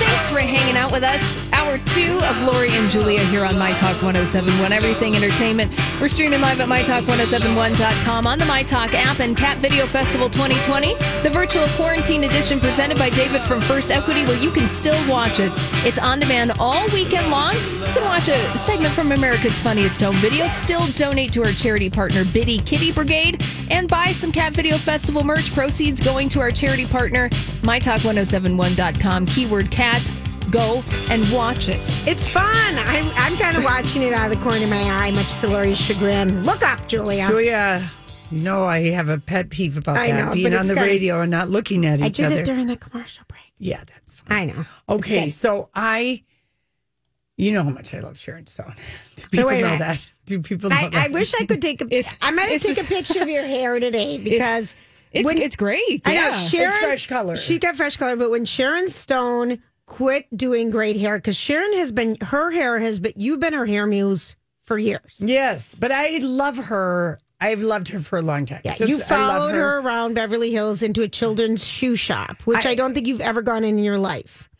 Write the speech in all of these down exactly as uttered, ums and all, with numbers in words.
Thanks for hanging out with us. Hour two of Lori and Julia here on MyTalk ten seventy-one, Everything Entertainment. We're streaming live at my talk ten seventy-one dot com, on the MyTalk app, and Cat Video Festival twenty twenty, the virtual quarantine edition presented by David from First Equity, where you can still watch it. It's on demand all weekend long. You can watch a segment from America's Funniest Home Videos, still donate to our charity partner, Biddy Kitty Brigade, and buy some Cat Video Festival merch, proceeds going to our charity partner, my talk ten seventy-one dot com, keyword cat. Go and watch it. It's fun. I'm I'm kind of watching it out of the corner of my eye, much to Lori's chagrin. Look up, Julia. Julia, you know I have a pet peeve about I that, know, being on the gotta, radio and not looking at I each other. I did it during the commercial break. Yeah, that's fine. I know. Okay, okay, so I, you know how much I love Sharon Stone. Do people know that? that? Do people know I, that? I wish I could take a, I'm going to take a picture of your hair today because... It's, when, it's great. I yeah. know. Sharon, it's fresh color. She got fresh color, but when Sharon Stone... quit doing great hair, because Sharon has been, her hair has been, you've been her hair muse for years. Yes, but I love her. I've loved her for a long time. Yeah, Just, you followed her. her around Beverly Hills into a children's shoe shop, which I, I don't think you've ever gone in your life.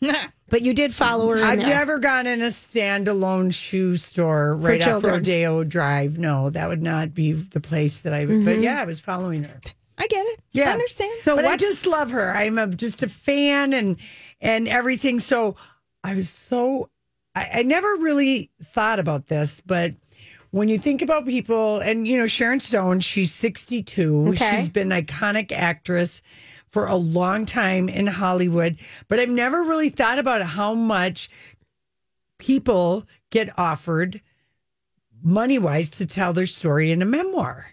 But you did follow her in I've there. Never gone in a standalone shoe store for right children. off Rodeo Drive. No, that would not be the place that I would, mm-hmm. but yeah, I was following her. I get it. Yeah. I understand. So but what? I just love her. I'm a, just a fan and and everything. So I was so, I, I never really thought about this, but when you think about people, and you know, Sharon Stone, she's sixty-two. Okay. She's been an iconic actress for a long time in Hollywood, but I've never really thought about how much people get offered money-wise to tell their story in a memoir.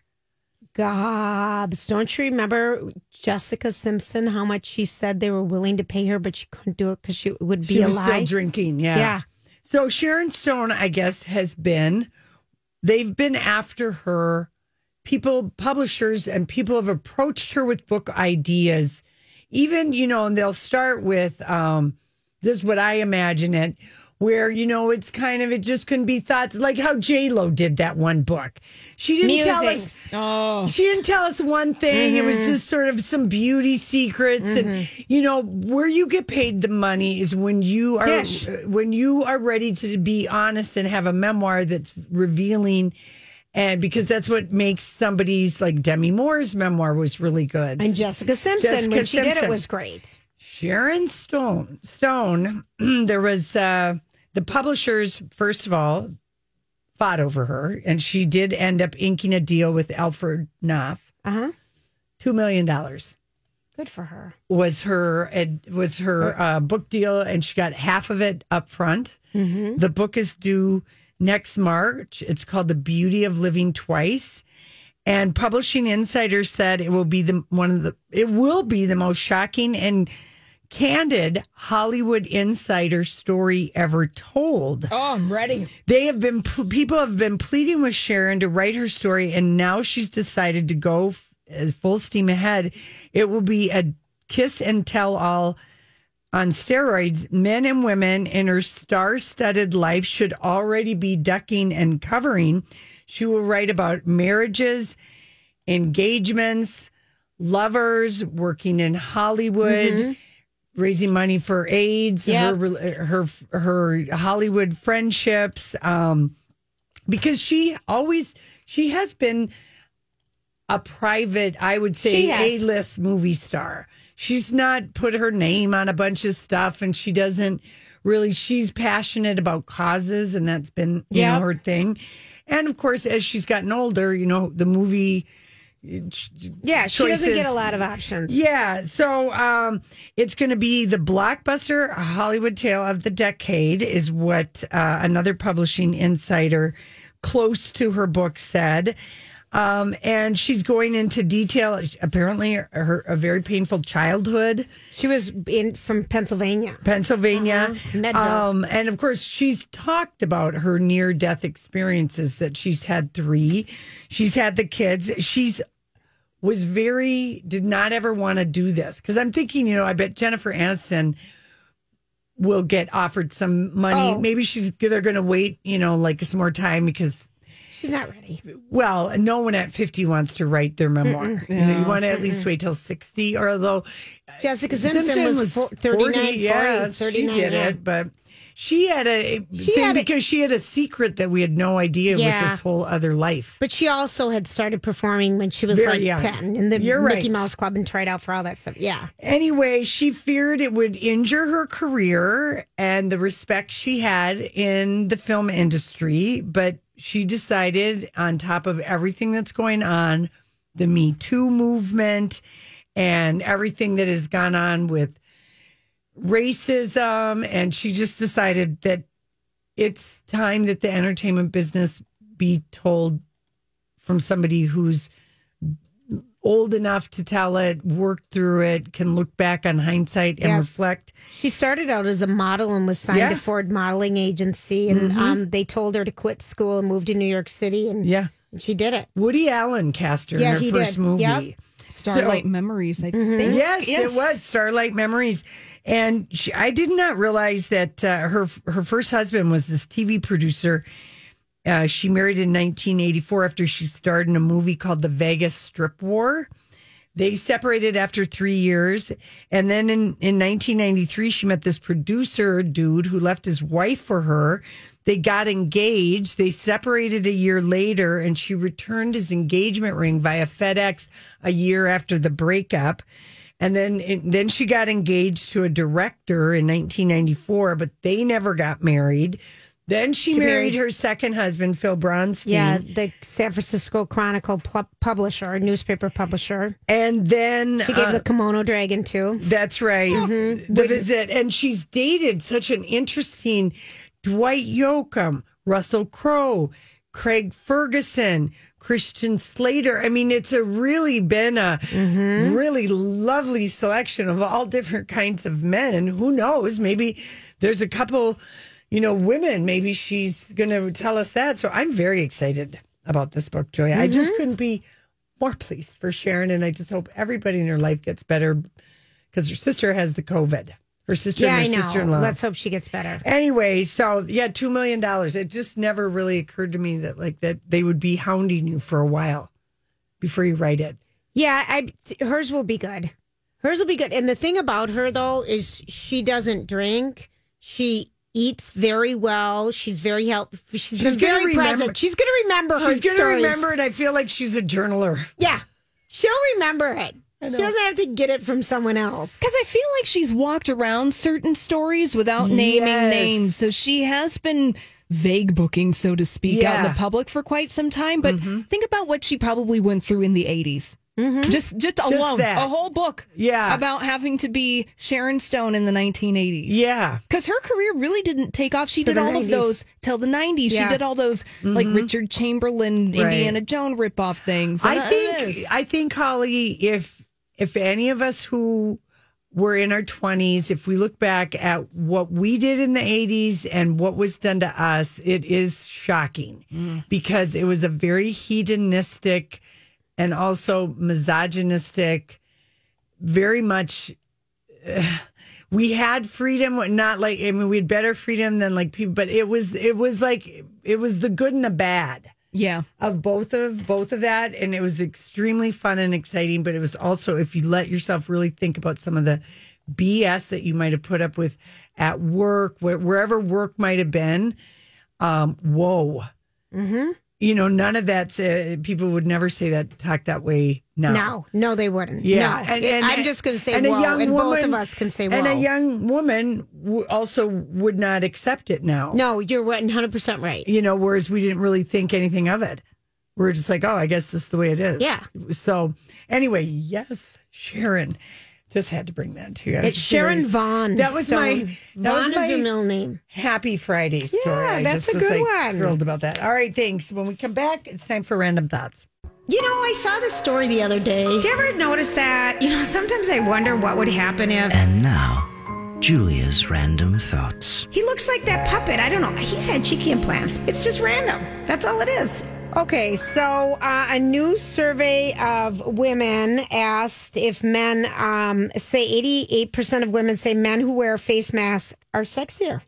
Gobs. Don't you remember Jessica Simpson, how much she said they were willing to pay her, but she couldn't do it because she would be a lie? She was still drinking, yeah. yeah. So Sharon Stone, I guess, has been, they've been after her. People, publishers, and people have approached her with book ideas. Even, you know, and they'll start with, um, this is what I imagine it, where, you know, it's kind of, it just couldn't be thoughts, like how J Lo did that one book. She didn't Music. tell us, oh. she didn't tell us one thing. Mm-hmm. It was just sort of some beauty secrets. Mm-hmm. And, you know, where you get paid the money is when you are, Dish. when you are ready to be honest and have a memoir that's revealing. And because that's what makes somebody's, like Demi Moore's memoir was really good. And Jessica Simpson, Jessica when she Simpson. did it was great. Sharon Stone, Stone, there was, uh, the publishers, first of all, fought over her, and she did end up inking a deal with Alfred Knopf. Uh-huh. Two million dollars. Good for her. Was her it was her uh, book deal, and she got half of it up front. Mm-hmm. The book is due next March. It's called The Beauty of Living Twice, and Publishing Insider said it will be the one of the it will be the most shocking and candid Hollywood insider story ever told. Oh, I'm ready. They have been, people have been pleading with Sharon to write her story, and now she's decided to go full steam ahead. It will be a kiss and tell all on steroids. Men and women in her star-studded life should already be ducking and covering. She will write about marriages, engagements, lovers, working in Hollywood, mm-hmm. raising money for AIDS, yeah. her, her her Hollywood friendships, um, because she always, she has been a private, I would say, A-list movie star. she's not put her name on a bunch of stuff, and she doesn't really, she's passionate about causes, and that's been you yeah. know, her thing. And of course, as she's gotten older, you know, the movie yeah, she choices. doesn't get a lot of options. Yeah, so um, it's going to be the blockbuster Hollywood tale of the decade is what uh, another publishing insider close to her book said. Um, and she's going into detail, apparently, her, her a very painful childhood. She was in from Pennsylvania. Pennsylvania. Uh-huh. Um, and, of course, she's talked about her near-death experiences, that she's had three. She's had the kids. She's was very, did not ever want to do this. Because I'm thinking, you know, I bet Jennifer Aniston will get offered some money. Oh. Maybe she's they're going to wait, you know, like some more time because... She's not ready. Well, no one at fifty wants to write their memoir. Mm-mm, no. You know, you want to at least wait till sixty, or although Jessica Simpson, Simpson was, was for, thirty-nine, forty, yeah, she did yeah. it, but she had a she thing had because a, she had a secret that we had no idea yeah. with this whole other life. But she also had started performing when she was Very like young. ten in the You're Mickey right. Mouse Club and tried out for all that stuff. Yeah. Anyway, she feared it would injure her career and the respect she had in the film industry, but she decided, on top of everything that's going on, the Me Too movement and everything that has gone on with racism, and she just decided that it's time that the entertainment business be told from somebody who's old enough to tell it, work through it, can look back on hindsight and yeah. reflect. She started out as a model and was signed yeah. to Ford Modeling Agency, and mm-hmm. um, they told her to quit school and move to New York City, and yeah. she did it. Woody Allen cast her yeah, in her he first did. movie. Yep. Starlight so, Memories, I mm-hmm. think. Yes, yes, it was Starlight Memories. And she, I did not realize that uh, her, her first husband was this T V producer. Uh, she married in nineteen eighty-four after she starred in a movie called The Vegas Strip War. They separated after three years. And then in, in nineteen ninety-three, she met this producer dude who left his wife for her. They got engaged. They separated a year later, and she returned his engagement ring via FedEx a year after the breakup. And then, and then she got engaged to a director in nineteen ninety-four, but they never got married. Then she, she married, married her second husband, Phil Bronstein. Yeah, the San Francisco Chronicle pl- publisher, newspaper publisher. And then... She gave uh, the Kimono Dragon, too. That's right. Mm-hmm. The Visit. And she's dated such an interesting Dwight Yoakam, Russell Crowe, Craig Ferguson, Christian Slater. I mean, it's a really been a mm-hmm. really lovely selection of all different kinds of men. And who knows, maybe there's a couple... You know, women, maybe she's going to tell us that. So I'm very excited about this book, Joya. Mm-hmm. I just couldn't be more pleased for Sharon. And I just hope everybody in her life gets better because her sister has the COVID. Her sister yeah, and her sister-in-law. Let's hope she gets better. Anyway, so yeah, two million dollars. It just never really occurred to me that like that they would be hounding you for a while before you write it. Yeah, I, hers will be good. Hers will be good. And the thing about her, though, is she doesn't drink. She eats very well. She's very helpful. She's, she's been very remember. present. She's going to remember her stories. She's going to remember it. I feel like she's a journaler. Yeah. She'll remember it. She doesn't have to get it from someone else. Because I feel like she's walked around certain stories without naming yes. names. So she has been vague booking, so to speak, yeah. out in the public for quite some time. But mm-hmm. think about what she probably went through in the eighties. Mm-hmm. Just, just alone, just a whole book yeah. about having to be Sharon Stone in the nineteen eighties. Yeah. Because her career really didn't take off. She did all nineties. Of those till the nineties. Yeah. She did all those mm-hmm. like Richard Chamberlain, right. Indiana Jones ripoff things. I uh, think, I think, Holly, if, if any of us who were in our twenties, if we look back at what we did in the eighties and what was done to us, it is shocking mm. because it was a very hedonistic and also misogynistic, very much. Uh, we had freedom, not like I mean, we had better freedom than like people, but it was it was like it was the good and the bad, yeah, of both of both of that, and it was extremely fun and exciting. But it was also, if you let yourself really think about some of the B S that you might have put up with at work, wherever work might have been, um, whoa. Mm-hmm. you know, none of that's, uh, people would never say that, talk that way now. No, no, they wouldn't. Yeah. No. And, and, I'm just going to say, and, whoa, a young and woman, both of us can say, whoa. And a young woman w- also would not accept it now. No, you're one hundred percent right. You know, whereas we didn't really think anything of it. We were just like, oh, I guess this is the way it is. Yeah. So anyway, yes, Sharon. Just had to bring that to you. It's Sharon very, Vaughn. That was so my that Vaughn was my is her middle name. Happy Friday story. Yeah, that's I just a was good like one. Thrilled about that. All right, thanks. When we come back, it's time for Random Thoughts. You know, I saw this story the other day. Did you ever notice that? You know, sometimes I wonder what would happen if. And now, Julia's Random Thoughts. He looks like that puppet. I don't know. He's had cheeky implants. It's just random. That's all it is. Okay, so uh, a new survey of women asked if men, um, say eighty-eight percent of women say men who wear face masks are sexier.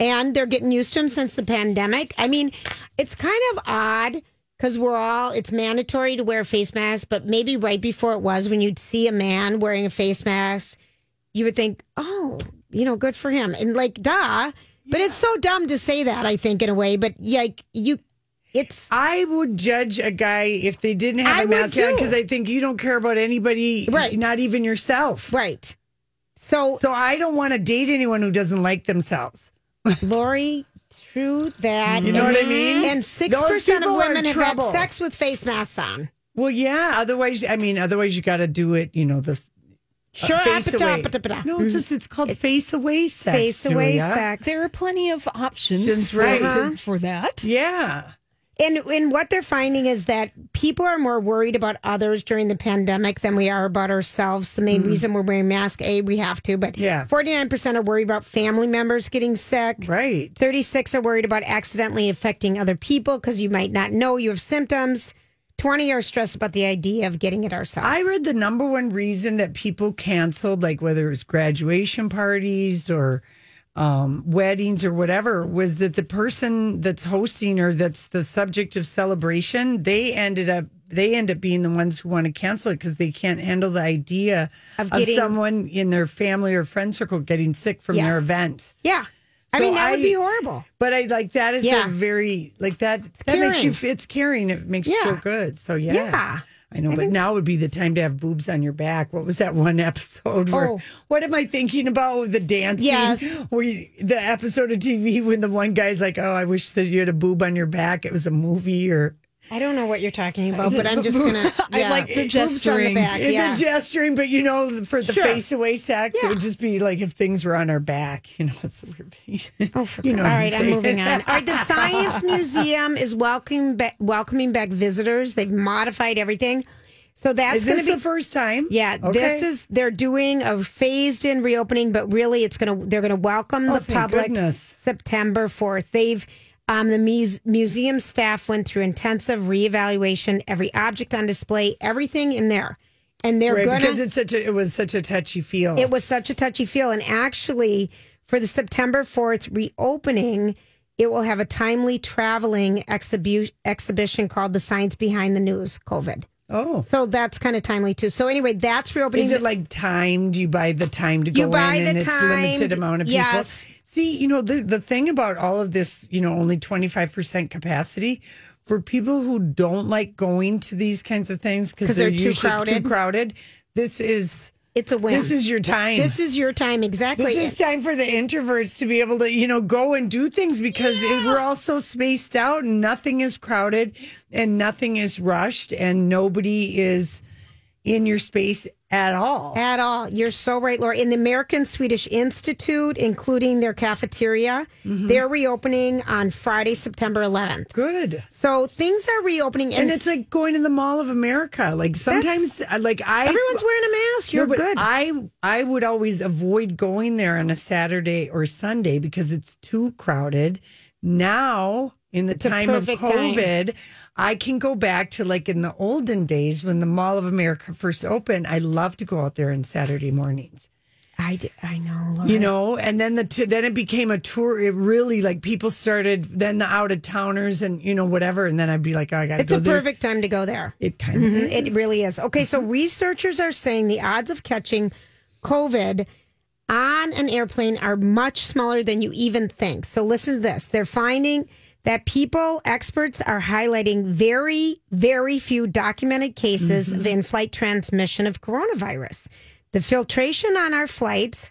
And they're getting used to them since the pandemic. I mean, it's kind of odd because we're all, it's mandatory to wear face masks, but maybe right before it was, when you'd see a man wearing a face mask, you would think, oh, you know, good for him. And like, duh. Yeah. But it's so dumb to say that, I think, in a way. But like, you... It's. I would judge a guy if they didn't have I a mask on because I think you don't care about anybody, right. Not even yourself. Right. So so I don't want to date anyone who doesn't like themselves. Lori, true that. You know and, what I mean? And six percent of women have had sex with face masks on. Well, yeah. Otherwise, I mean, otherwise you got to do it, you know, this. Sure, uh, face away. No, it's just it's called it, face away sex. Face away Julia. Sex. There are plenty of options for, right. uh-huh. for that. Yeah. And and what they're finding is that people are more worried about others during the pandemic than we are about ourselves. The main mm-hmm. reason we're wearing masks, A, we have to, but yeah. forty-nine percent are worried about family members getting sick. Right. thirty-six are worried about accidentally affecting other people because you might not know you have symptoms. twenty are stressed about the idea of getting it ourselves. I read the number one reason that people canceled, like whether it was graduation parties or... Um, weddings or whatever, was that the person that's hosting or that's the subject of celebration, they ended up they end up being the ones who want to cancel it because they can't handle the idea of, getting, of someone in their family or friend circle getting sick from yes. their event. Yeah. So I mean, that I, would be horrible. But I like that is yeah. a very, like that, it's that caring. Makes you, it's caring. It makes yeah. you feel good. So yeah. Yeah. I know, I but think... now would be the time to have boobs on your back. What was that one episode where, oh. what am I thinking about? The dancing? Yes. Where you, the episode of T V when the one guy's like, oh, I wish that you had a boob on your back. It was a movie or... I don't know what you're talking about, but I'm just going to... Yeah. I like the gesturing. The, back, yeah. the gesturing, but you know, for the sure. face-away sex, yeah. it would just be like if things were on our back. You know, it's so weird. Oh, for you know all right, I'm, I'm moving on. All right, the Science Museum is welcoming back, welcoming back visitors. They've modified everything. So that's going to be... the first time? Yeah, okay. This is... They're doing a phased-in reopening, but really it's going to... They're going to welcome oh, the public goodness. September fourth. They've... Um, the muse- museum staff went through intensive reevaluation. Every object on display, everything in there, and they're right, gonna, because it's such a, it was such a touchy feel. It was such a touchy feel, and actually, for the September fourth reopening, it will have a timely traveling exhibu- exhibition called "The Science Behind the News: COVID." Oh, so that's kind of timely too. So anyway, that's reopening. Is it like timed? You buy the time to go you buy in, the and it's a limited amount of people. Yes. See, you know, the, the thing about all of this, you know, only twenty-five percent capacity for people who don't like going to these kinds of things because they're, they're too, crowded. too crowded. This is it's a win. This is your time. This is your time. Exactly. This is time for the introverts to be able to, you know, go and do things because yeah. it, we're all so spaced out and nothing is crowded and nothing is rushed and nobody is in your space at all. At all. You're so right, Laura. In the American Swedish Institute, including their cafeteria, mm-hmm. they're reopening on Friday, September eleventh. Good. So things are reopening. And, and it's like going to the Mall of America. Like sometimes, like I... Everyone's wearing a mask. You're no, good. I, I would always avoid going there on a Saturday or Sunday because it's too crowded. Now, in the it's time of COVID... Time. I can go back to like in the olden days when the Mall of America first opened. I love to go out there on Saturday mornings. I, did, I know, Laura. You know, and then the t- then it became a tour. It really like people started then the out of towners and you know whatever. And then I'd be like, oh, I got to go there. It's a perfect time to go there. It kind mm-hmm. of is. It really is. Okay, so researchers are saying the odds of catching COVID on an airplane are much smaller than you even think. So listen to this. They're finding that people, experts are highlighting very, very few documented cases mm-hmm. of in-flight transmission of coronavirus. The filtration on our flights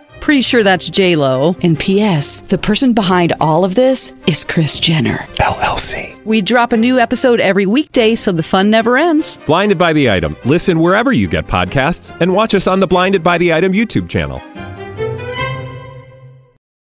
Pretty sure that's J Lo. And P S the person behind all of this is Kris Jenner, L L C. We drop a new episode every weekday so the fun never ends. Blinded by the Item. Listen wherever you get podcasts and watch us on the Blinded by the Item YouTube channel.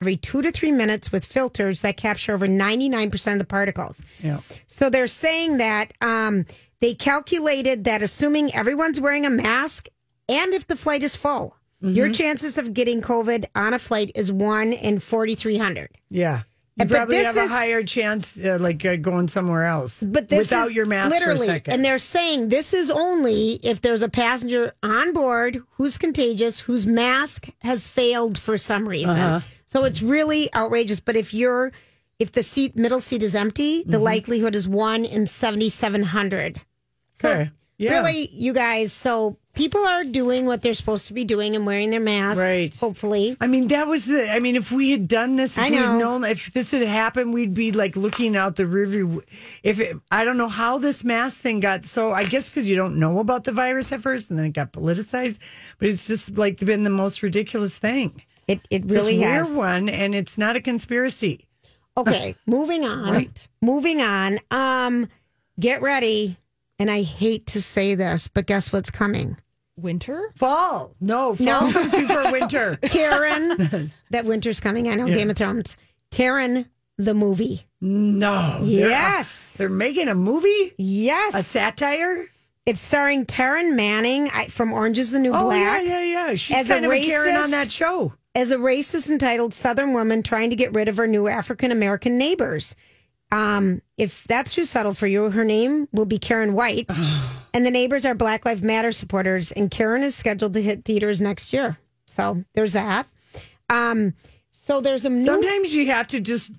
Every two to three minutes with filters that capture over ninety-nine percent of the particles. Yeah. So they're saying that um, they calculated that assuming everyone's wearing a mask and if the flight is full, mm-hmm. your chances of getting COVID on a flight is one in forty-three hundred. Yeah. You but probably have is, a higher chance uh, like uh, going somewhere else but this without is your mask literally, for a second. And they're saying this is only if there's a passenger on board who's contagious, whose mask has failed for some reason. Uh-huh. So it's really outrageous. But if you're if the seat middle seat is empty, the mm-hmm. likelihood is one in seventy-seven hundred. So okay. yeah. really, you guys, so... people are doing what they're supposed to be doing and wearing their masks, right? Hopefully. I mean, that was the, I mean, if we had done this, if I know. We'd known, if this had happened, we'd be like looking out the rearview. If it, I don't know how this mask thing got, so I guess because you don't know about the virus at first and then it got politicized, but it's just like been the most ridiculous thing. It it really has. This weird one, and it's not a conspiracy. Okay, moving on. Right. Moving on. Um, get ready. And I hate to say this, but guess what's coming? Winter? Fall. No, fall no. comes before winter. Karen. That winter's coming. I know, yeah. Game of Thrones. Karen, the movie. No. Yes. They're, they're making a movie? Yes. A satire? It's starring Taryn Manning from Orange is the New oh, Black. Oh, yeah, yeah, yeah. She's as kind a of racist, a Karen on that show. As a racist entitled Southern woman trying to get rid of her new African-American neighbors. Um, if that's too subtle for you, her name will be Karen White, and the neighbors are Black Lives Matter supporters, and Karen is scheduled to hit theaters next year. So there's that. Um, so there's a new... Sometimes you have to just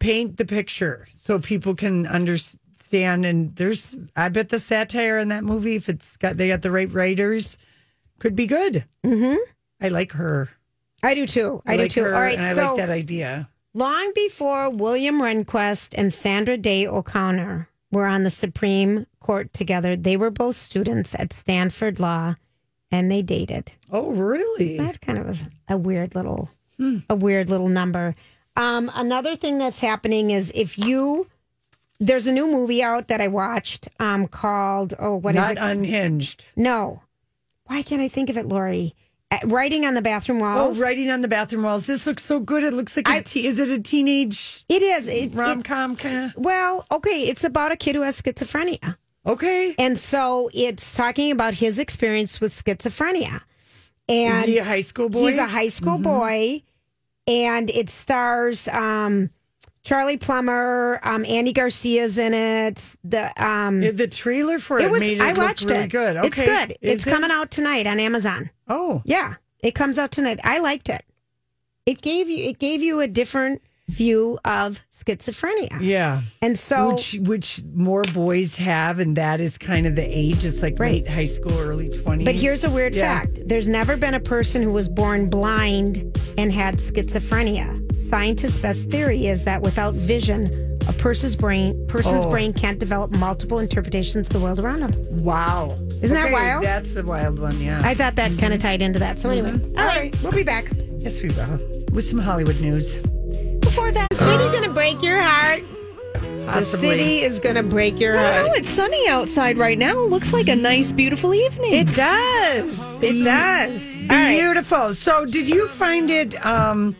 paint the picture so people can understand, and there's, I bet the satire in that movie, if it's got, they got the right writers, could be good. Mm-hmm. I like her. I do too. I, I do like too. Her, all right, and I so... like that idea. Long before William Rehnquist and Sandra Day O'Connor were on the Supreme Court together, they were both students at Stanford Law, and they dated. Oh, really? That kind of was a weird little, hmm. a weird little number. Um, another thing that's happening is if you, there's a new movie out that I watched um, called, oh, what Not is it? Not Unhinged. No. Why can't I think of it, Lori? Writing on the Bathroom Walls. Oh, Writing on the Bathroom Walls. This looks so good. It looks like, a I, te- is it a teenage It is. It, rom-com kind of? Well, okay, it's about a kid who has schizophrenia. Okay. And so it's talking about his experience with schizophrenia. And is he a high school boy? He's a high school mm-hmm. boy. And it stars um, Charlie Plummer, um, Andy Garcia's in it. The um, the trailer for it, it was, made it I watched look really it. Good. Okay. It's good. Is it's it? Coming out tonight on Amazon. Oh yeah, it comes out tonight. I liked it. It gave you it gave you a different view of schizophrenia. Yeah, and so which, which more boys have, and that is kind of the age. It's like right. late high school, early twenties. But here's a weird yeah. fact: there's never been a person who was born blind and had schizophrenia. Scientists' best theory is that without vision, a person's brain person's oh. brain can't develop multiple interpretations of the world around them. Wow. Isn't okay, that wild? That's a wild one, yeah. I thought that mm-hmm. kind of tied into that. So anyway, mm-hmm. all, all right. right. We'll be back. Yes, we will. With some Hollywood news. Before that, the city's going to break your heart. Possibly. The city is going to break your well, heart. Oh, it's sunny outside right now. It looks like a nice, beautiful evening. It does. It does. Beautiful. All right. So did you find it... Um,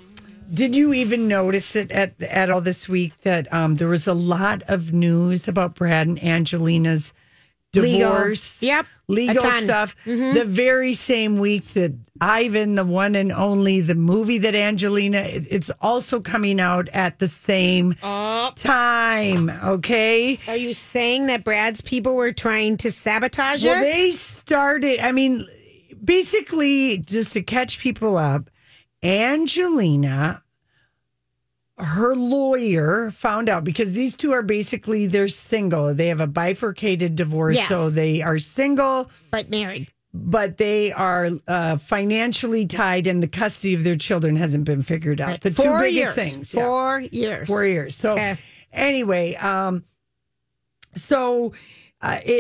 Did you even notice it at, at all this week that um, there was a lot of news about Brad and Angelina's divorce? Legal. Yep. Legal stuff. Mm-hmm. The very same week that Ivan, the one and only, the movie that Angelina, it, it's also coming out at the same oh. time. Okay. Are you saying that Brad's people were trying to sabotage well, it? Well, they started, I mean, basically, just to catch people up, Angelina, her lawyer found out because these two are basically, they're single. They have a bifurcated divorce. Yes. So they are single. But married. But they are uh, financially tied and the custody of their children hasn't been figured out. Right. The Four two biggest years. things. Four yeah. years. Four years. So okay. anyway, um, so uh, it,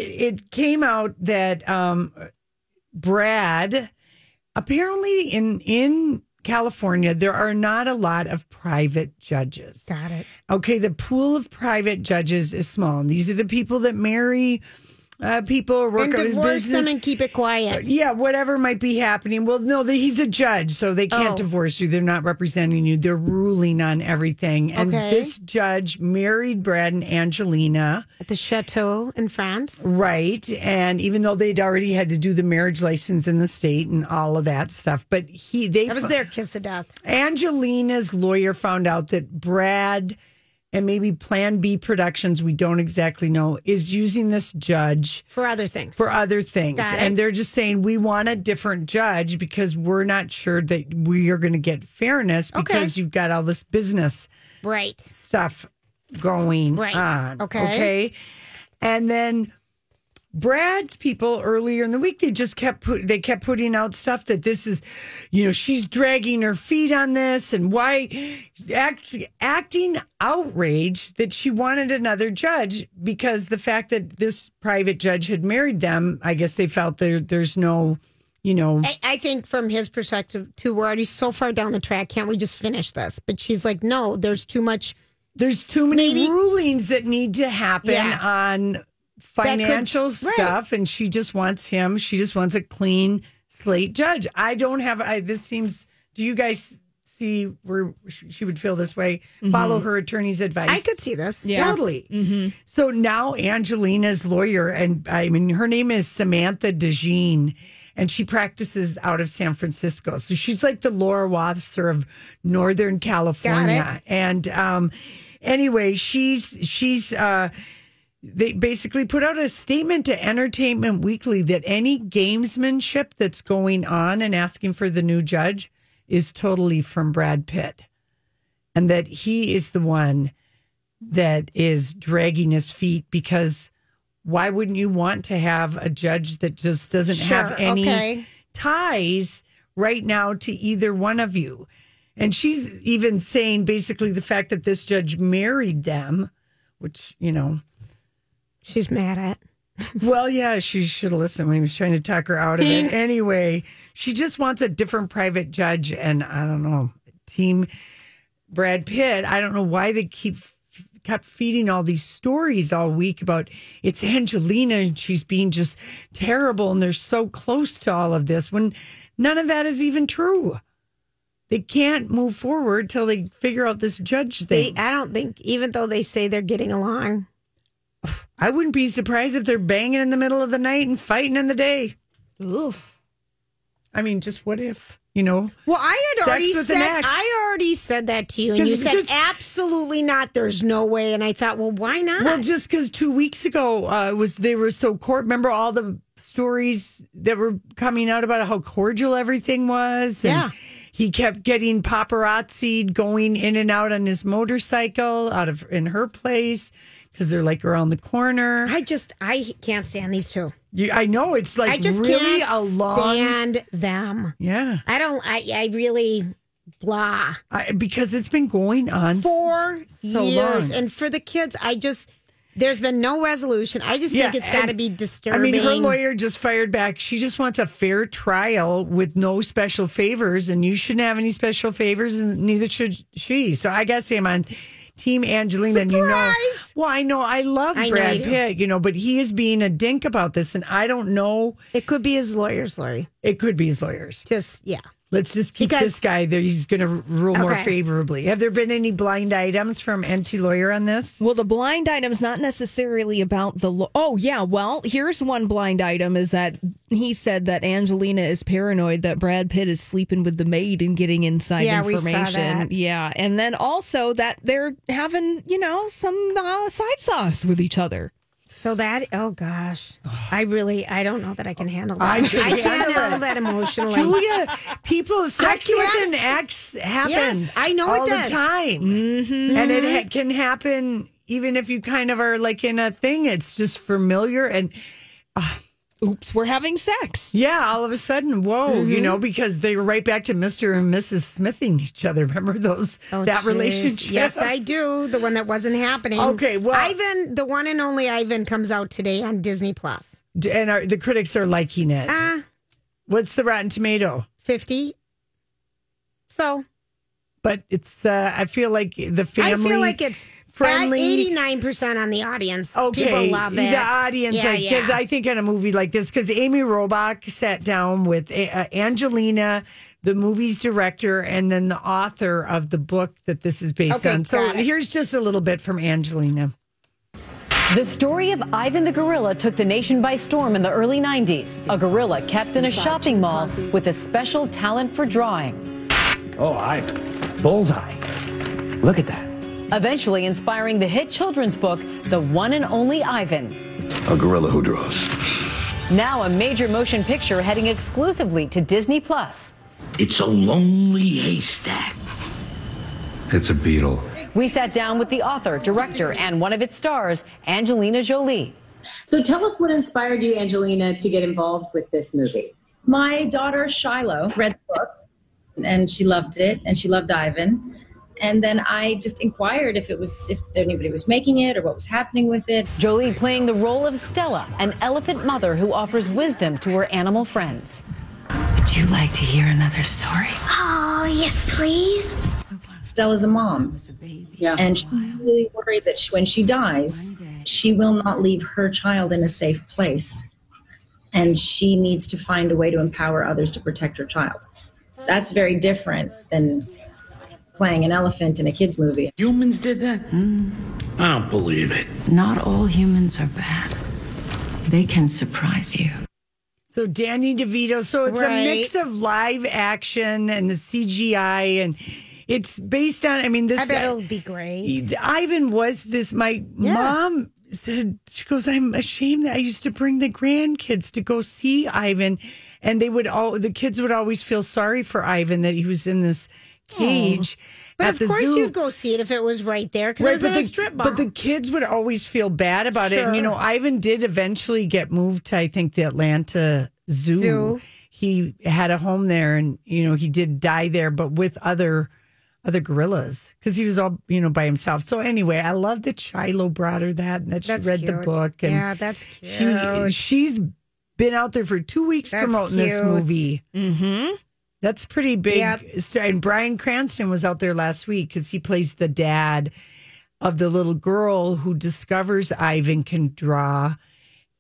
it came out that um, Brad, apparently in in... California, there are not a lot of private judges. Got it. Okay, the pool of private judges is small. And these are the people that marry uh, people or work on business. And divorce them and keep it quiet. Yeah, whatever might be happening. Well, no, the, he's a judge, so they can't oh. divorce you. They're not representing you. They're ruling on everything. And okay. this judge married Brad and Angelina. At the Chateau in France. Right. And even though they'd already had to do the marriage license in the state and all of that stuff. But he... they That was their kiss of death. Angelina's lawyer found out that Brad... and maybe Plan B Productions, we don't exactly know, is using this judge... For other things. For other things. And they're just saying, we want a different judge because we're not sure that we are going to get fairness because okay. you've got all this business right. stuff going right. on. Okay. Okay. And then... Brad's people earlier in the week, they just kept put, they kept putting out stuff that this is, you know, she's dragging her feet on this and why act, acting outraged that she wanted another judge because the fact that this private judge had married them, I guess they felt there there's no, you know. I, I think from his perspective, too, we're already so far down the track. Can't we just finish this? But she's like, no, there's too much. There's too many maybe, rulings that need to happen yeah. on financial could, stuff, right. and she just wants him. She just wants a clean slate judge. I don't have. I, this seems. Do you guys see where she would feel this way? Mm-hmm. Follow her attorney's advice. I could see this yeah. totally. Mm-hmm. So now Angelina's lawyer, and I mean her name is Samantha DeJean, and she practices out of San Francisco. So she's like the Laura Wasser of Northern California. And um, anyway, she's she's. Uh, They basically put out a statement to Entertainment Weekly that any gamesmanship that's going on and asking for the new judge is totally from Brad Pitt. And that he is the one that is dragging his feet because why wouldn't you want to have a judge that just doesn't sure, have any okay. ties right now to either one of you? And she's even saying basically the fact that this judge married them, which, you know... She's mad at. Well, yeah, she should have listened when he was trying to talk her out of it. Anyway, she just wants a different private judge. And I don't know, Team Brad Pitt, I don't know why they keep kept feeding all these stories all week about it's Angelina and she's being just terrible. And they're so close to all of this when none of that is even true. They can't move forward till they figure out this judge thing. They, I don't think, even though they say they're getting along. I wouldn't be surprised if they're banging in the middle of the night and fighting in the day. Oof. I mean, just what if, you know? Well, I had already said I already said that to you, and you said just, absolutely not. There's no way. And I thought, well, why not? Well, just because two weeks ago uh, was they were so court. Remember all the stories that were coming out about how cordial everything was. And yeah. He kept getting paparazzi'd going in and out on his motorcycle out of in her place. Because they're like around the corner. I just, I can't stand these two. You, I know, it's like I just really can't a long... stand them. Yeah. I don't, I I really, blah. I, because it's been going on for so years. Long. And for the kids, I just, there's been no resolution. I just yeah, think it's got to be disturbing. I mean, her lawyer just fired back. She just wants a fair trial with no special favors. And you shouldn't have any special favors and neither should she. So I got to say, man... Team Angelina, surprise! And you know, well, I know I love I Brad know you Pitt, do. You know, but he is being a dink about this, and I don't know. It could be his lawyers, Lori. It could be his lawyers. Just, yeah. Let's just keep because, this guy there. He's going to rule okay. more favorably. Have there been any blind items from N T Lawyer on this? Well, the blind item's not necessarily about the... Lo- oh, yeah. Well, here's one blind item is that he said that Angelina is paranoid that Brad Pitt is sleeping with the maid and getting inside yeah, information. Yeah, we saw that. Yeah. And then also that they're having, you know, some uh, side sauce with each other. So that, oh gosh, I really, I don't know that I can handle that. I, can I can't handle, handle that emotionally. Julia, people, sex with an ex happens. Yes, I know all it does. The time. Mm-hmm. And it ha- can happen even if you kind of are like in a thing. It's just familiar and, uh, oops, we're having sex. Yeah, all of a sudden, whoa, mm-hmm. you know, because they were right back to Mister and Missus Smithing each other. Remember those oh, that geez. relationship? Yes, I do. The one that wasn't happening. Okay, well, Ivan, the one and only Ivan, comes out today on Disney Plus, and our, the critics are liking it. Ah, uh, what's the Rotten Tomato? fifty So, but it's. Uh, I feel like the family. I feel like it's. Friendly. eighty-nine percent on the audience. Okay. People love it. The audience. Because yeah, like, yeah. I think in a movie like this, because Amy Robach sat down with uh, Angelina, the movie's director, and then the author of the book that this is based okay, on. So here's just a little bit from Angelina. The story of Ivan the gorilla took the nation by storm in the early nineties. A gorilla kept in a shopping mall with a special talent for drawing. Oh, Ivan. Bullseye. Look at that. Eventually inspiring the hit children's book, The One and Only Ivan. A gorilla who draws. Now a major motion picture heading exclusively to Disney Plus. It's a lonely haystack. It's a beetle. We sat down with the author, director, and one of its stars, Angelina Jolie. So tell us what inspired you, Angelina, to get involved with this movie. My daughter, Shiloh, read the book, and she loved it, and she loved Ivan. And then I just inquired if it was, if anybody was making it or what was happening with it. Jolie playing the role of Stella, an elephant mother who offers wisdom to her animal friends. Would you like to hear another story? Oh, yes, please. Stella's a mom. Yeah. And she's really worried that when she dies, she will not leave her child in a safe place. And she needs to find a way to empower others to protect her child. That's very different than playing an elephant in a kid's movie. Humans did that? Mm. I don't believe it. Not all humans are bad. They can surprise you. So Danny DeVito, so it's right. a mix of live action and the C G I, and it's based on, I mean, this... I bet it'll be great. Ivan was this, my yeah. mom said, she goes, I'm ashamed that I used to bring the grandkids to go see Ivan, and they would all, the kids would always feel sorry for Ivan that he was in this... cage. Oh. But of course, zoo. You'd go see it if it was right there because right, it was in the, a strip mall. But the kids would always feel bad about sure. it. And, you know, Ivan did eventually get moved to, I think, the Atlanta Zoo. Zoo. He had a home there and, you know, he did die there, but with other other gorillas because he was all, you know, by himself. So, anyway, I love that Shiloh brought her that and that she that's read cute. the book. And yeah, that's cute. He, she's been out there for two weeks that's promoting cute. this movie. Mm-hmm. That's pretty big. Yep. And Bryan Cranston was out there last week because he plays the dad of the little girl who discovers Ivan can draw.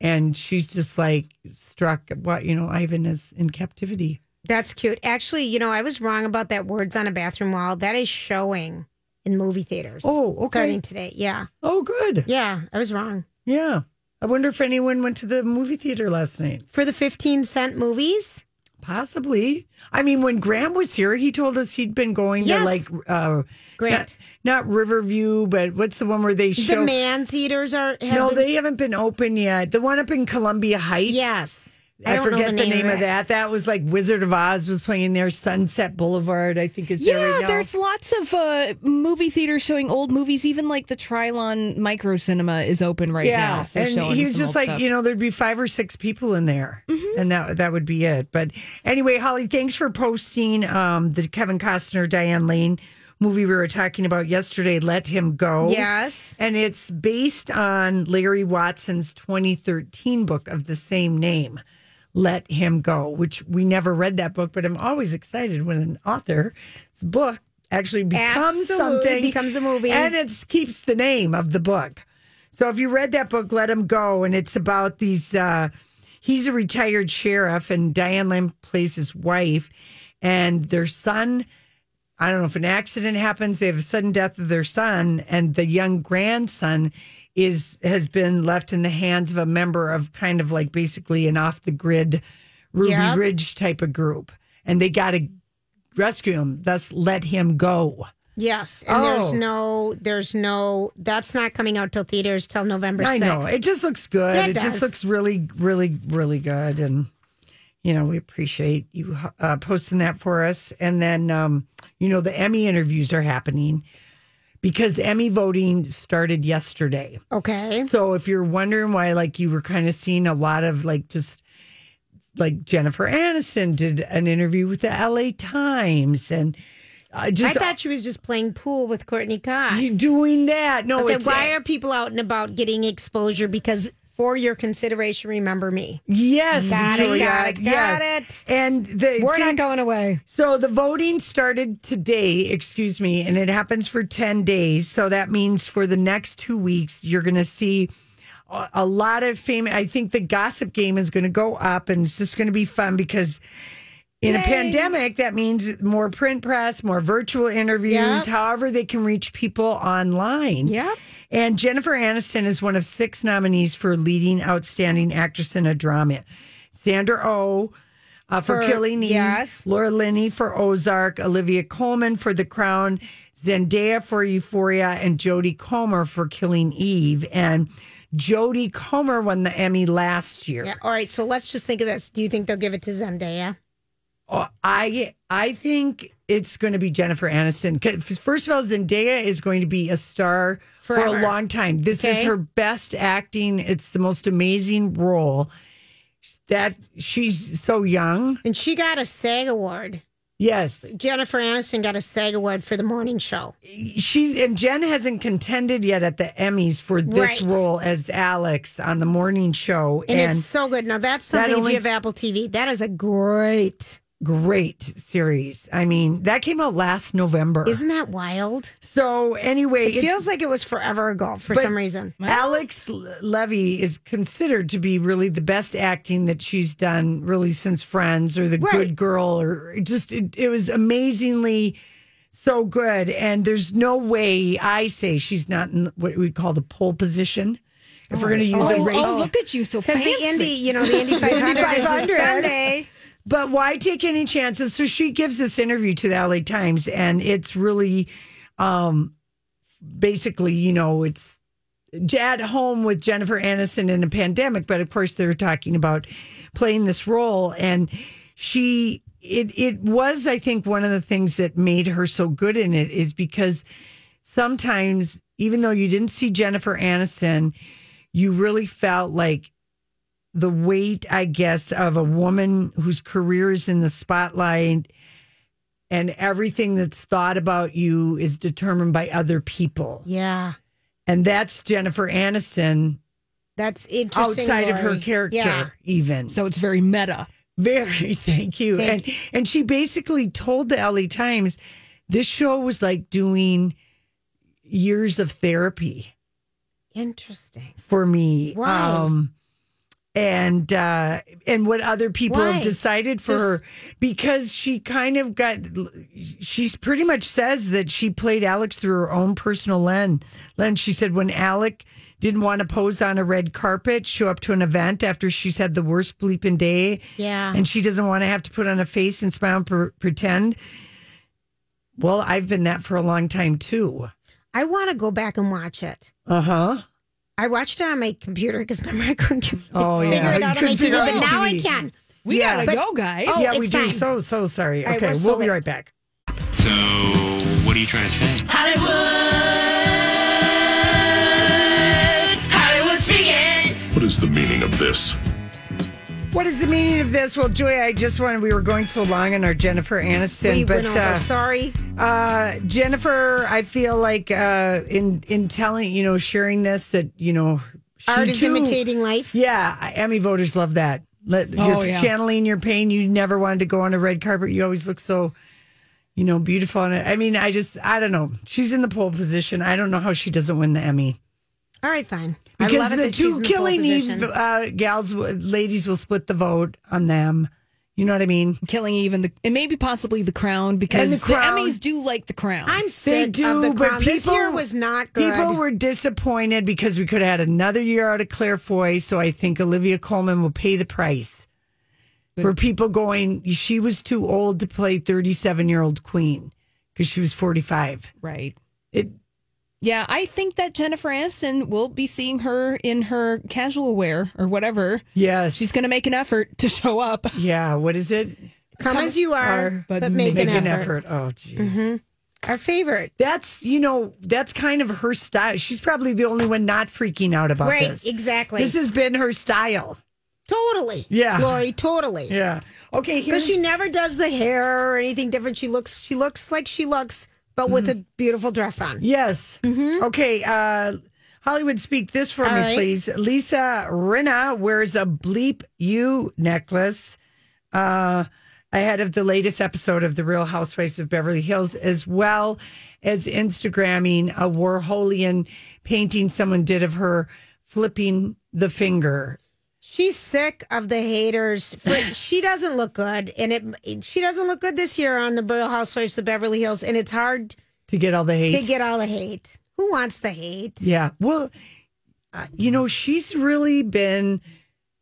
And she's just like struck, what, you know, Ivan is in captivity. That's cute. Actually, you know, I was wrong about that Words on a Bathroom Wall. That is showing in movie theaters. Oh, okay. Starting today. Yeah. Oh, good. Yeah, I was wrong. Yeah. I wonder if anyone went to the movie theater last night. For the fifteen cent movies? Possibly. I mean, when Graham was here, he told us he'd been going yes. to like uh, Grant, not, not Riverview, but what's the one where they show the Man theaters are? No, been... they haven't been open yet. The one up in Columbia Heights. Yes, I, I forget the name, the name of, of that. That was like Wizard of Oz was playing there. Sunset Boulevard, I think is yeah. There right now. There's lots of uh, movie theaters showing old movies. Even like the Trilon Micro Cinema is open right yeah. now. So and he was just like, stuff. you know, there'd be five or six people in there, mm-hmm. and that that would be it. But anyway, Holly, thanks for posting um, the Kevin Costner, Diane Lane movie we were talking about yesterday. Let Him Go. Yes, and it's based on Larry Watson's twenty thirteen book of the same name. Let Him Go, which we never read that book, but I'm always excited when an author's book actually becomes Absolutely something. becomes a movie. And it keeps the name of the book. So if you read that book, Let Him Go, and it's about these, uh, he's a retired sheriff, and Diane Lane plays his wife, and their son, I don't know if an accident happens, they have a sudden death of their son, and the young grandson is has been left in the hands of a member of kind of like basically an off-the-grid Ruby yep. Ridge type of group. And they got to rescue him, thus let him go. Yes, and oh. there's no, there's no, that's not coming out till theaters till November sixth. I know, it just looks good. Yeah, it it just looks really, really, really good. And, you know, we appreciate you uh, posting that for us. And then, um, you know, the Emmy interviews are happening because Emmy voting started yesterday. Okay. So if you're wondering why, like, you were kind of seeing a lot of, like, just... like Jennifer Aniston did an interview with the L A Times, and uh, just I thought she was just playing pool with Courtney Cox. You doing that? No. Okay, it's, why are people out and about getting exposure? Because for your consideration, remember me. Yes, got Julia, it, got it, got yes. it. And the we're thing, not going away. So the voting started today. Excuse me, and it happens for ten days. So that means for the next two weeks, you're going to see a lot of fame. I think the gossip game is going to go up, and it's just going to be fun because in Yay. a pandemic, that means more print press, more virtual interviews, yep. however they can reach people online. Yep. And Jennifer Aniston is one of six nominees for leading outstanding actress in a drama. Sandra Oh uh, for, for Killing Eve, yes. Laura Linney for Ozark, Olivia Colman for The Crown, Zendaya for Euphoria, and Jodie Comer for Killing Eve. And Jodie Comer won the Emmy last year. Yeah, all right, so let's just think of this. Do you think they'll give it to Zendaya? Oh, I I think it's going to be Jennifer Aniston. First of all, Zendaya is going to be a star Forever. for a long time. This okay. is her best acting. It's the most amazing role. That she's so young. And she got a SAG award. Yes. Jennifer Aniston got a SAG award for The Morning Show. She's and Jen hasn't contended yet at the Emmys for this right. role as Alex on The Morning Show. And, and it's so good. Now, that's something that only, if you have Apple T V. That is a great, great series. I mean, that came out last November. Isn't that wild? So, anyway. It feels like it was forever ago for some reason. Alex Levy is considered to be really the best acting that she's done really since Friends or The right. Good Girl. Or just it, it was amazingly so good. And there's no way I say she's not in what we call the pole position. If oh, we're going to use oh, a race. Oh, look at you. So fancy. Because the Indy, you know, the Indy five hundred, the five hundred is Sunday. But why take any chances? So she gives this interview to the L A Times, and it's really um, basically, you know, it's at home with Jennifer Aniston in a pandemic. But of course, they're talking about playing this role. And she, it, it was, I think, one of the things that made her so good in it is because sometimes, even though you didn't see Jennifer Aniston, you really felt like the weight, I guess, of a woman whose career is in the spotlight and everything that's thought about you is determined by other people. Yeah. And that's Jennifer Aniston. That's interesting. Outside Lori. of her character, yeah. even. So it's very meta. Very, thank you. Thank and you. And she basically told the L A Times this show was like doing years of therapy. Interesting. For me. Wow. Um, And uh, and what other people Why? have decided for Just, her, because she kind of got, she's pretty much says that she played Alex through her own personal lens. lens. She said when Alec didn't want to pose on a red carpet, show up to an event after she's had the worst bleeping day, yeah, and she doesn't want to have to put on a face and smile and pre- pretend. Well, I've been that for a long time, too. I want to go back and watch it. Uh-huh. I watched it on my computer because remember I couldn't get, oh, figure yeah. it out on my T V, but now T V. I can. We yeah. gotta but, go, guys. Oh, yeah, we time. do. So, so sorry. All okay, right, we'll so be late. right back. So, what are you trying to say? Hollywood! Hollywood speaking! What is the meaning of this? What is the meaning of this? Well, Julia, I just wanted, we were going so long on our Jennifer Aniston. We but, went over, uh, sorry. Uh, Jennifer, I feel like uh, in, in telling, you know, sharing this that, you know. Art is too, imitating life. Yeah. Emmy voters love that. Let, oh, you're yeah. channeling your pain. You never wanted to go on a red carpet. You always look so, you know, beautiful. And I mean, I just, I don't know. She's in the pole position. I don't know how she doesn't win the Emmy. All right, fine. Because I love it the two Killing Eve uh, gals, ladies will split the vote on them. You know what I mean? Killing Eve and, the, and maybe possibly The Crown, because the, Crown, the Emmys do like The Crown. I'm sick they do, of The Crown. But people, this year was not good. People were disappointed because we could have had another year out of Claire Foy, so I think Olivia Colman will pay the price good. For people going, she was too old to play thirty-seven-year-old Queen because she was forty-five. Right. It, yeah, I think that Jennifer Aniston will be seeing her in her casual wear or whatever. Yes. She's going to make an effort to show up. Yeah. What is it? Come, Come as you are, are but, but make, make an, an effort. effort. Oh, jeez. Mm-hmm. Our favorite. That's, you know, that's kind of her style. She's probably the only one not freaking out about right, this. Right, exactly. This has been her style. Totally. Yeah. Lori, totally. Yeah. Okay. Because she never does the hair or anything different. She looks, she looks like she looks. But with mm-hmm. a beautiful dress on. Yes. Mm-hmm. Okay. Uh, Hollywood, speak this for All me, right. please. Lisa Rinna wears a bleep you necklace uh, ahead of the latest episode of The Real Housewives of Beverly Hills, as well as Instagramming a Warholian painting someone did of her flipping the finger. She's sick of the haters. She doesn't look good, and it she doesn't look good this year on The Real Housewives of Beverly Hills, and it's hard to get all the hate. To get all the hate. Who wants the hate? Yeah. Well, uh, you know, she's really been.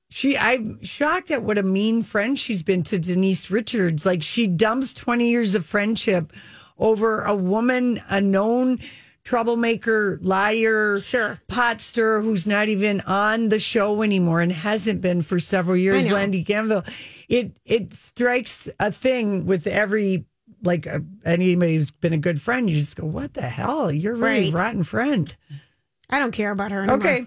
She, I'm shocked at what a mean friend she's been to Denise Richards. Like, she dumps twenty years of friendship over a woman, a known troublemaker, liar, sure. pot stirrer who's not even on the show anymore and hasn't been for several years, Blandy Gamble. It it strikes a thing with every, like uh, anybody who's been a good friend. You just go, what the hell? You're a really right. rotten friend. I don't care about her anymore. Okay.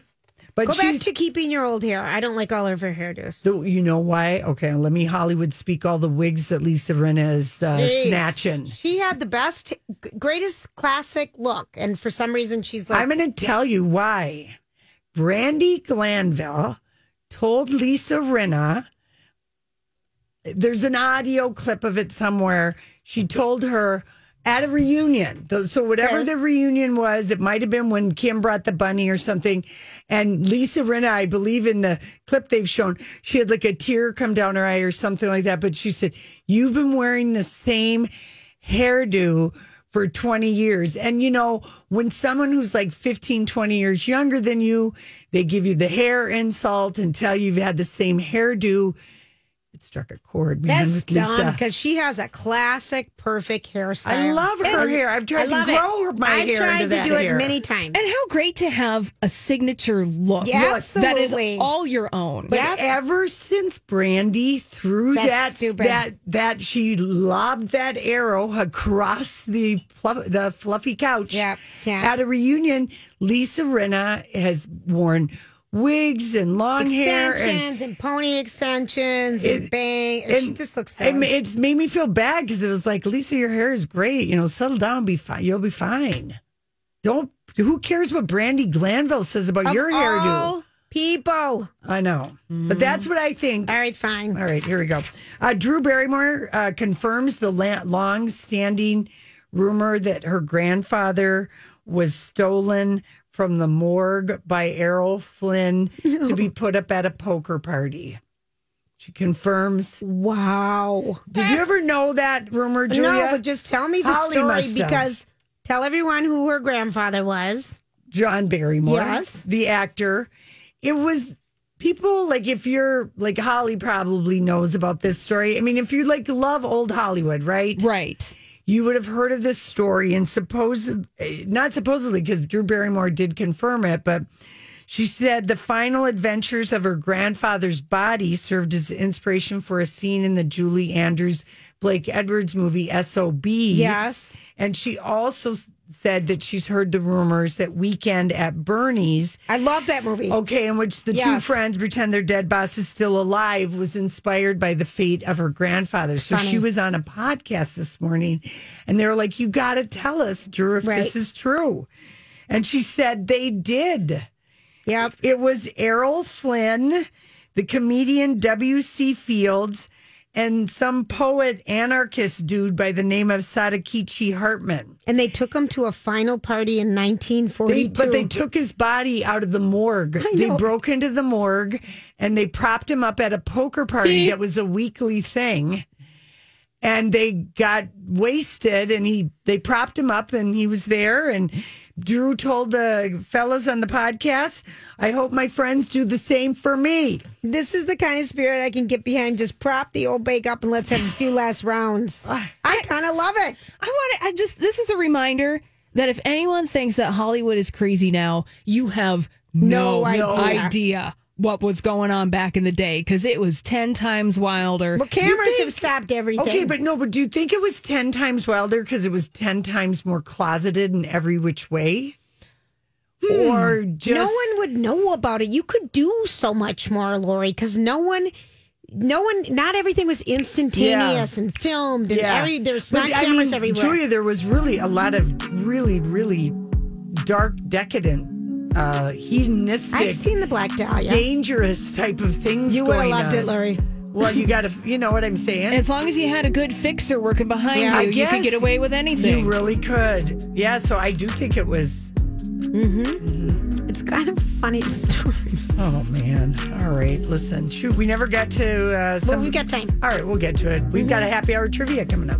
But go back to keeping your old hair. I don't like all of her hairdos. The, you know why? Okay, let me Hollywood speak all the wigs that Lisa Rinna is uh, snatching. She had the best, greatest classic look. And for some reason, she's like... I'm going to tell you why. Brandi Glanville told Lisa Rinna... There's an audio clip of it somewhere. She told her... At a reunion, so whatever okay. the reunion was, it might have been when Kim brought the bunny or something. And Lisa Rinna, I believe in the clip they've shown, she had like a tear come down her eye or something like that. But she said, you've been wearing the same hairdo for twenty years. And, you know, when someone who's like fifteen, twenty years younger than you, they give you the hair insult and tell you you've had the same hairdo. It struck a chord. Man, that's with Lisa. Dumb because she has a classic, perfect hairstyle. I love her and hair. I've tried to grow it. my I've hair. I've tried to do hair. it many times. And how great to have a signature look, yeah, look that is all your own. But yep. ever since Brandi threw that's that, that that she lobbed that arrow across the fluff, the fluffy couch yep. Yep. at a reunion, Lisa Rinna has worn. Wigs and long hair and, and pony extensions it, and bang. And, she just looks sad. It made me feel bad because it was like, Lisa, your hair is great. You know, settle down, be fine. You'll be fine. Don't. Who cares what Brandi Glanville says about of your hairdo? People. I know, mm. but that's what I think. All right, fine. All right, here we go. Uh, Drew Barrymore uh, confirms the la- long-standing rumor that her grandfather was stolen from the morgue by Errol Flynn to be put up at a poker party. She confirms. Wow. Did you ever know that rumor, Julia? No, but just tell me the Holly story because have. Tell everyone who her grandfather was. John Barrymore. Yes. The actor. It was people like if you're like Holly probably knows about this story. I mean, if you like love old Hollywood, right? Right. You would have heard of this story, and supposed, not supposedly, because Drew Barrymore did confirm it, but she said the final adventures of her grandfather's body served as inspiration for a scene in the Julie Andrews Blake Edwards movie S O B. Yes. And she also said that she's heard the rumors that Weekend at Bernie's. I love that movie. Okay, in which the yes. two friends pretend their dead boss is still alive was inspired by the fate of her grandfather. So Funny. She was on a podcast this morning, and they were like, you got to tell us, Drew, if right. this is true. And she said they did. Yep. It was Errol Flynn, the comedian W C Fields, and some poet anarchist dude by the name of Sadakichi Hartman. And they took him to a final party in nineteen forty-two. They, but they took his body out of the morgue. They broke into the morgue and they propped him up at a poker party that was a weekly thing. And they got wasted and he they propped him up and he was there. And Drew told the fellas on the podcast, I hope my friends do the same for me. This is the kind of spirit I can get behind. Just prop the old bake up and let's have a few last rounds. I, I kind of love it. I want to, I just, this is a reminder that if anyone thinks that Hollywood is crazy now, you have no, no idea. idea what was going on back in the day, because it was ten times wilder. Well, cameras think, have stopped everything. Okay, but no, but do you think it was ten times wilder because it was ten times more closeted in every which way? Hmm. Or just... No one would know about it. You could do so much more, Lori, because no one... No one, not everything was instantaneous yeah. and filmed. and yeah. every, There's not but, cameras I mean, everywhere. Julia, there was really a lot of really, really dark, decadent Uh, hedonistic. I've seen the Black Dahlia. Dangerous type of things. You would have loved on. it, Lori. Well, you got to, you know what I'm saying. As long as you had a good fixer working behind yeah, you, you could get away with anything. You really could. Yeah. So I do think it was. Mm-hmm. Mm-hmm. It's kind of a funny story. Oh man! All right, listen. Shoot, we never got to. Uh, some... Well, we've got time. All right, we'll get to it. We've mm-hmm. got a happy hour trivia coming up.